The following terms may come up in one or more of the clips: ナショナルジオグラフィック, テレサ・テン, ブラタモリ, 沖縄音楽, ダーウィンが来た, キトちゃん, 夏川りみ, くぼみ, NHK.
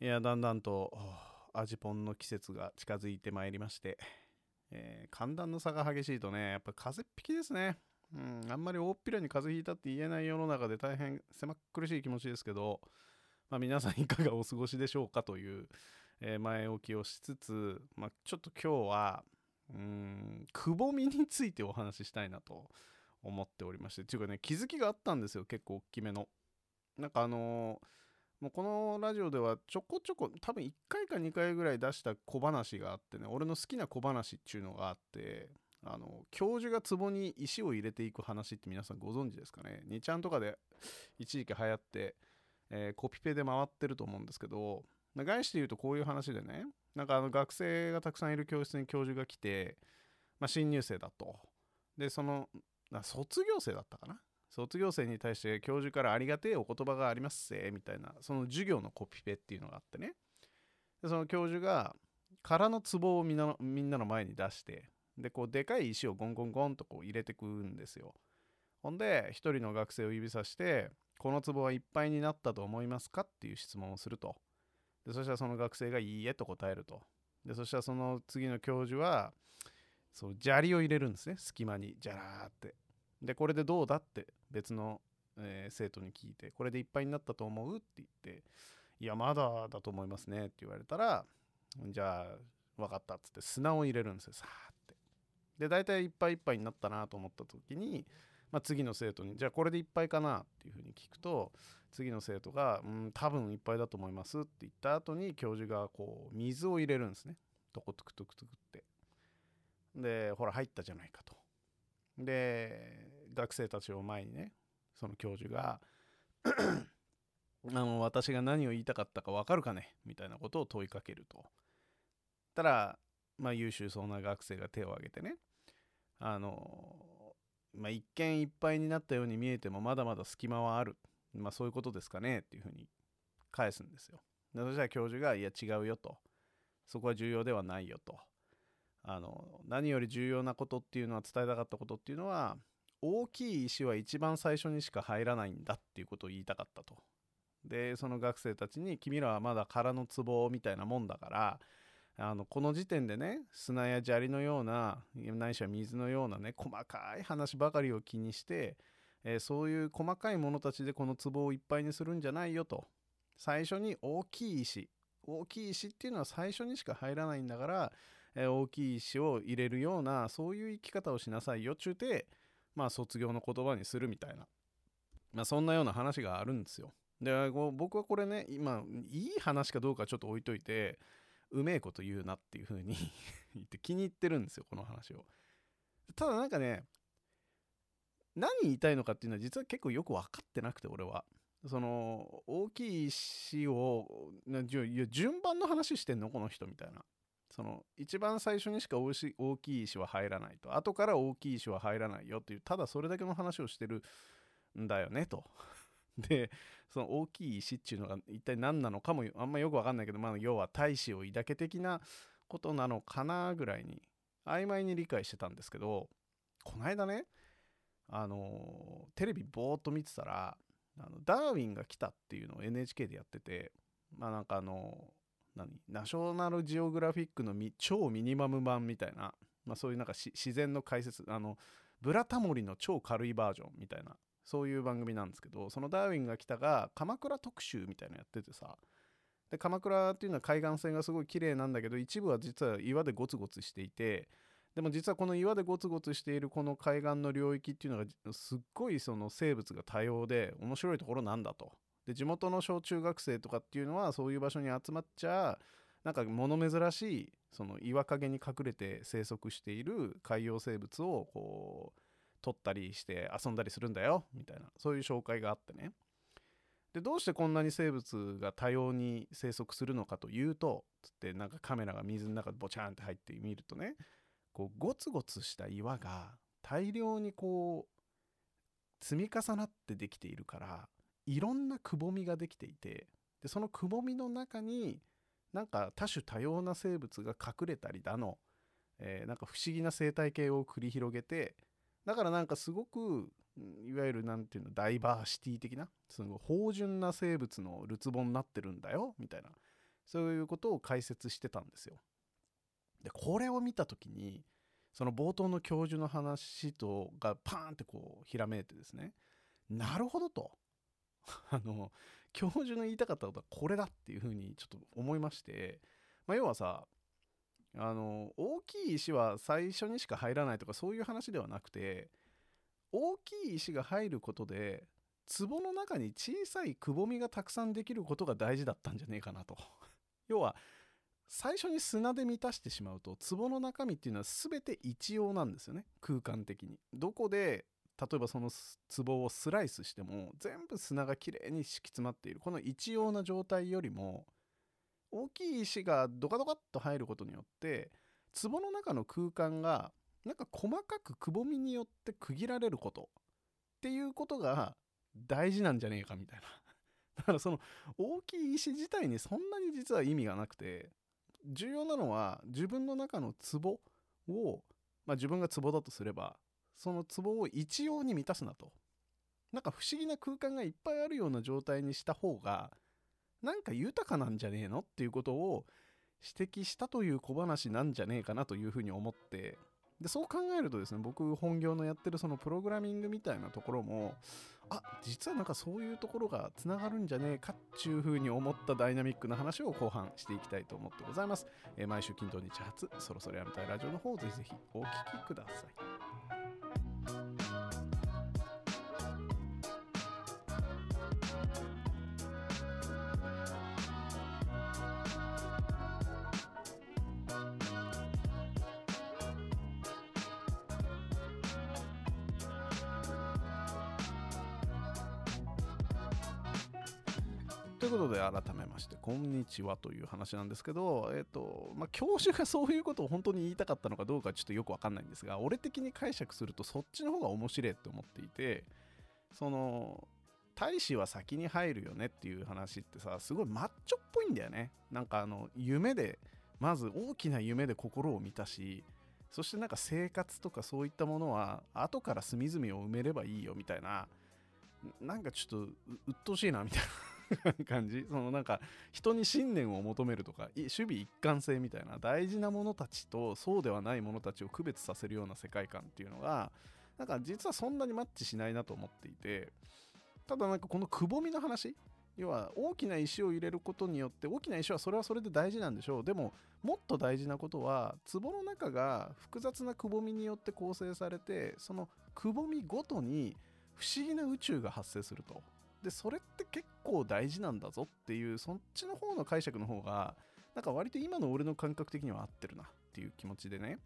いや、だんだんと味ぽんの季節が近づいてまいりまして、寒暖の差が激しいとね、やっぱ風邪っ引きですね。あんまり大っぴらに風邪ひいたって言えない世の中で大変狭苦しい気持ちですけど、まあ、皆さんいかがお過ごしでしょうかという、前置きをしつつ、ちょっと今日はくぼみについてお話ししたいなと思っておりまして、っていうかね、気づきがあったんですよ。結構大きめのなんかもうこのラジオではちょこちょこ多分1回か2回ぐらい出した小話があってね、俺の好きな小話っていうのがあって、教授が壺に石を入れていく話って皆さんご存知ですかね。2ちゃんとかで一時期流行って、コピペで回ってると思うんですけど、概して言うとこういう話でね、なんか学生がたくさんいる教室に教授が来て、新入生だと。で、卒業生だったかな。卒業生に対して教授からありがてえお言葉がありますせみたいな、その授業のコピペっていうのがあってね。で、その教授が空の壺をみんなの前に出して、で、こうでかい石をゴンゴンゴンとこう入れてくんですよ。ほんで一人の学生を指さして、この壺はいっぱいになったと思いますかっていう質問をすると。で、そしたらその学生がいいえと答えると。で、そしたらその次の教授はそう砂利を入れるんですね、隙間にジャラーって。で、これでどうだって別の、生徒に聞いて、これでいっぱいになったと思うって言って、いや、まだだと思いますねって言われたら、じゃあ分かったっつって砂を入れるんですよ、さーって。で、大体いっぱいいっぱいになったなと思った時に、次の生徒に、じゃあこれでいっぱいかなっていうふうに聞くと、次の生徒が、多分いっぱいだと思いますって言った後に、教授がこう水を入れるんですね。トコトクトクトクって。で、ほら入ったじゃないかと。で、学生たちを前にね、その教授が私が何を言いたかったか分かるかねみたいなことを問いかけると。たら、優秀そうな学生が手を挙げてね、一見いっぱいになったように見えてもまだまだ隙間はある、そういうことですかねっていうふうに返すんですよ。で、そしたら教授が、いや違うよと、そこは重要ではないよと。何より重要なことっていうのは、伝えたかったことっていうのは、大きい石は一番最初にしか入らないんだっていうことを言いたかったと。で、その学生たちに、君らはまだ空の壺みたいなもんだから、この時点でね、砂や砂利のような、ないしは水のようなね、細かい話ばかりを気にして、そういう細かいものたちでこの壺をいっぱいにするんじゃないよと。最初に大きい石っていうのは最初にしか入らないんだから、大きい石を入れるような、そういう生き方をしなさいよちゅうて、卒業の言葉にするみたいな、そんなような話があるんですよ。で、僕はこれね、今いい話かどうかちょっと置いといて、うめえこと言うなっていう風に言って気に入ってるんですよ、この話を。ただなんかね、何言いたいのかっていうのは実は結構よく分かってなくて、俺はその大きい石を順番の話してんのこの人みたいな。一番最初にしか大きい石は入らないと、後から大きい石は入らないよという、ただそれだけの話をしてるんだよねと。で、その大きい石っていうのが一体何なのかもあんまよく分かんないけど、要は大志を抱け的なことなのかなぐらいに曖昧に理解してたんですけど、この間ね、テレビぼーっと見てたら、ダーウィンが来たっていうのを NHK でやってて、なんかナショナルジオグラフィックの超ミニマム版みたいな、そういうなんか自然の解説、ブラタモリの超軽いバージョンみたいな、そういう番組なんですけど、そのダーウィンが来たが鎌倉特集みたいなのやっててさ。で、鎌倉っていうのは海岸線がすごい綺麗なんだけど、一部は実は岩でゴツゴツしていて、でも実はこの岩でゴツゴツしているこの海岸の領域っていうのがすっごい生物が多様で面白いところなんだと。で、地元の小中学生とかっていうのはそういう場所に集まっちゃ、なんか物珍しい岩陰に隠れて生息している海洋生物をこう取ったりして遊んだりするんだよみたいな、そういう紹介があってね。で、どうしてこんなに生物が多様に生息するのかというとつって、なんかカメラが水の中でボチャンって入ってみるとね、こうゴツゴツした岩が大量にこう積み重なってできているから、いろんなくぼみができていて、でそのくぼみの中になんか多種多様な生物が隠れたりだの、なんか不思議な生態系を繰り広げて、だからなんかすごくいわゆるなんていうの、ダイバーシティ的な、すごい芳醇な生物のるつぼになってるんだよみたいな、そういうことを解説してたんですよ。でこれを見た時にその冒頭の教授の話とがパーンってこうひらめいてですね、なるほどと教授の言いたかったことはこれだっていうふうにちょっと思いまして、まあ、要はさ大きい石は最初にしか入らないとかそういう話ではなくて、大きい石が入ることで壺の中に小さいくぼみがたくさんできることが大事だったんじゃねえかなと。要は最初に砂で満たしてしまうと壺の中身っていうのは全て一様なんですよね、空間的に。どこで例えばその壺をスライスしても全部砂がきれいに敷き詰まっているこの一様な状態よりも、大きい石がドカドカっと入ることによって壺の中の空間がなんか細かくくぼみによって区切られることっていうことが大事なんじゃねえかみたいな。だからその大きい石自体にそんなに実は意味がなくて、重要なのは自分の中の壺を、まあ、自分が壺だとすればその壺を一様に満たすなと。なんか不思議な空間がいっぱいあるような状態にした方がなんか豊かなんじゃねえのっていうことを指摘したという小話なんじゃねえかなというふうに思って、でそう考えるとですね、僕本業のやってるそのプログラミングみたいなところも実はなんかそういうところがつながるんじゃねえかっていうふうに思ったダイナミックな話を後半していきたいと思ってございます。毎週金土日発そろそろやめたいラジオの方ぜひぜひお聞きください。ということで改めましてこんにちはという話なんですけど、教授がそういうことを本当に言いたかったのかどうかちょっとよく分かんないんですが、俺的に解釈するとそっちの方が面白いって思っていて、その大使は先に入るよねっていう話ってさ、すごいマッチョっぽいんだよね。なんか夢でまず大きな夢で心を満たし、そしてなんか生活とかそういったものは後から隅々を埋めればいいよみたいな、なんかちょっとうっとうしいなみたいな感じ。そのなんか人に信念を求めるとか守備一貫性みたいな大事なものたちとそうではないものたちを区別させるような世界観っていうのがなんか実はそんなにマッチしないなと思っていて、ただなんかこのくぼみの話、要は大きな石を入れることによって、大きな石はそれはそれで大事なんでしょう。でももっと大事なことは壺の中が複雑なくぼみによって構成されて、そのくぼみごとに不思議な宇宙が発生すると。でそれって結構大事なんだぞっていう、そっちの方の解釈の方がなんか割と今の俺の感覚的には合ってるなっていう気持ちでね。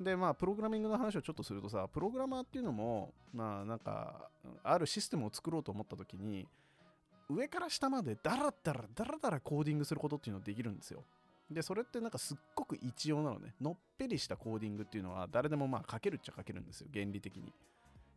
でまあプログラミングの話をちょっとするとさ、プログラマーっていうのもまあなんかあるシステムを作ろうと思った時に上から下までダラダラコーディングすることっていうのができるんですよ。でそれってなんかすっごく一様なのね。のっぺりしたコーディングっていうのは誰でもまあ書けるっちゃ書けるんですよ、原理的に。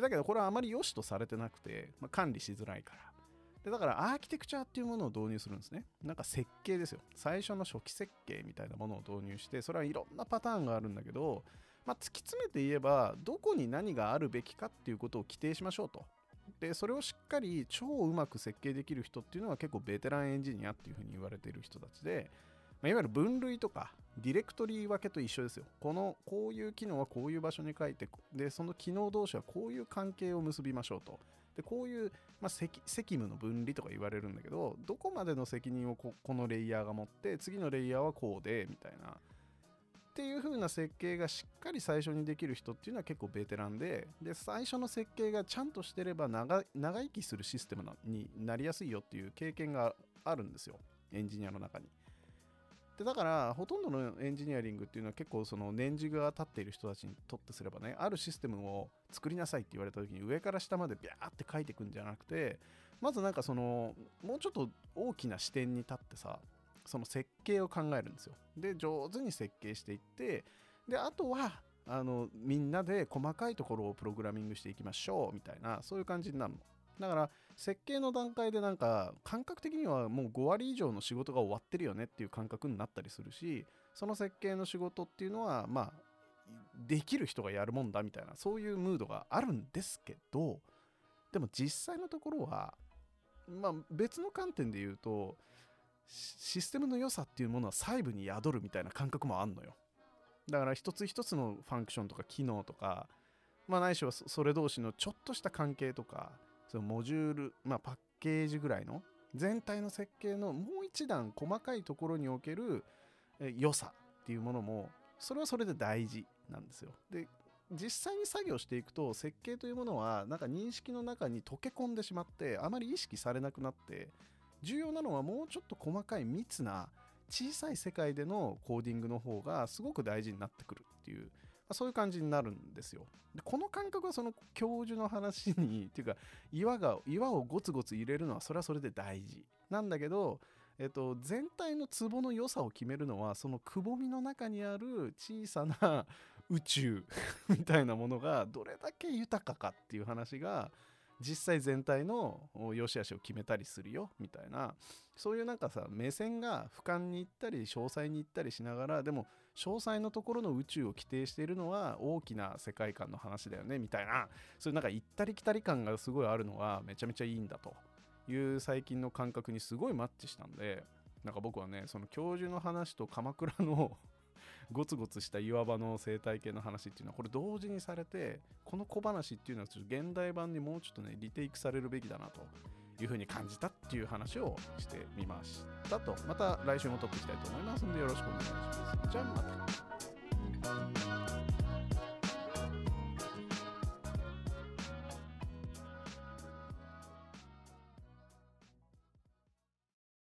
だけどこれはあまり良しとされてなくて、まあ、管理しづらいから。でだからアーキテクチャっていうものを導入するんですね。なんか設計ですよ、最初の初期設計みたいなものを導入して、それはいろんなパターンがあるんだけど、まあ、突き詰めて言えばどこに何があるべきかっていうことを規定しましょうと。でそれをしっかり超うまく設計できる人っていうのは結構ベテランエンジニアっていうふうに言われている人たちで、まあ、いわゆる分類とかディレクトリー分けと一緒ですよ。こういう機能はこういう場所に書いて、でその機能同士はこういう関係を結びましょうと。でこういう、まあ、責務の分離とか言われるんだけど、どこまでの責任をこのレイヤーが持って、次のレイヤーはこうでみたいなっていう風な設計がしっかり最初にできる人っていうのは結構ベテランで、最初の設計がちゃんとしてれば 長生きするシステムになりやすいよっていう経験があるんですよ、エンジニアの中に。だからほとんどのエンジニアリングっていうのは結構その年次が立っている人たちにとってすればね、あるシステムを作りなさいって言われた時に上から下までビャーって書いていくんじゃなくて、まずなんかそのもうちょっと大きな視点に立ってさ、その設計を考えるんですよ。で上手に設計していって、であとはみんなで細かいところをプログラミングしていきましょうみたいな、そういう感じになるの。だから設計の段階でなんか感覚的にはもう5割以上の仕事が終わってるよねっていう感覚になったりするし、その設計の仕事っていうのはまあできる人がやるもんだみたいな、そういうムードがあるんですけど、でも実際のところはまあ別の観点で言うと、システムの良さっていうものは細部に宿るみたいな感覚もあんのよ。だから一つ一つのファンクションとか機能とか、まあないしはそれ同士のちょっとした関係とか、そのモジュール、まあパッケージぐらいの全体の設計のもう一段細かいところにおける良さっていうものも、それはそれで大事なんですよ。で、実際に作業していくと設計というものはなんか認識の中に溶け込んでしまって、あまり意識されなくなって、重要なのはもうちょっと細かい密な小さい世界でのコーディングの方がすごく大事になってくるっていう、そういう感じになるんですよ。で、この感覚はその教授の話にっていうか、岩をゴツゴツ入れるのはそれはそれで大事なんだけど、全体のツボの良さを決めるのは、そのくぼみの中にある小さな宇宙みたいなものがどれだけ豊かかっていう話が、実際全体の良し悪しを決めたりするよみたいな、そういうなんかさ、目線が俯瞰に行ったり詳細に行ったりしながら、でも詳細のところの宇宙を規定しているのは大きな世界観の話だよねみたいな、そういうなんか行ったり来たり感がすごいあるのはめちゃめちゃいいんだという最近の感覚にすごいマッチしたんで、なんか僕はね、その教授の話と鎌倉のゴツゴツした岩場の生態系の話っていうのは、これ同時にされて、この小話っていうのはちょっと現代版にもうちょっとねリテイクされるべきだなというふうに感じたっていう話をしてみましたと。また来週も撮っていきたいと思いますので、よろしくお願いします。じゃあ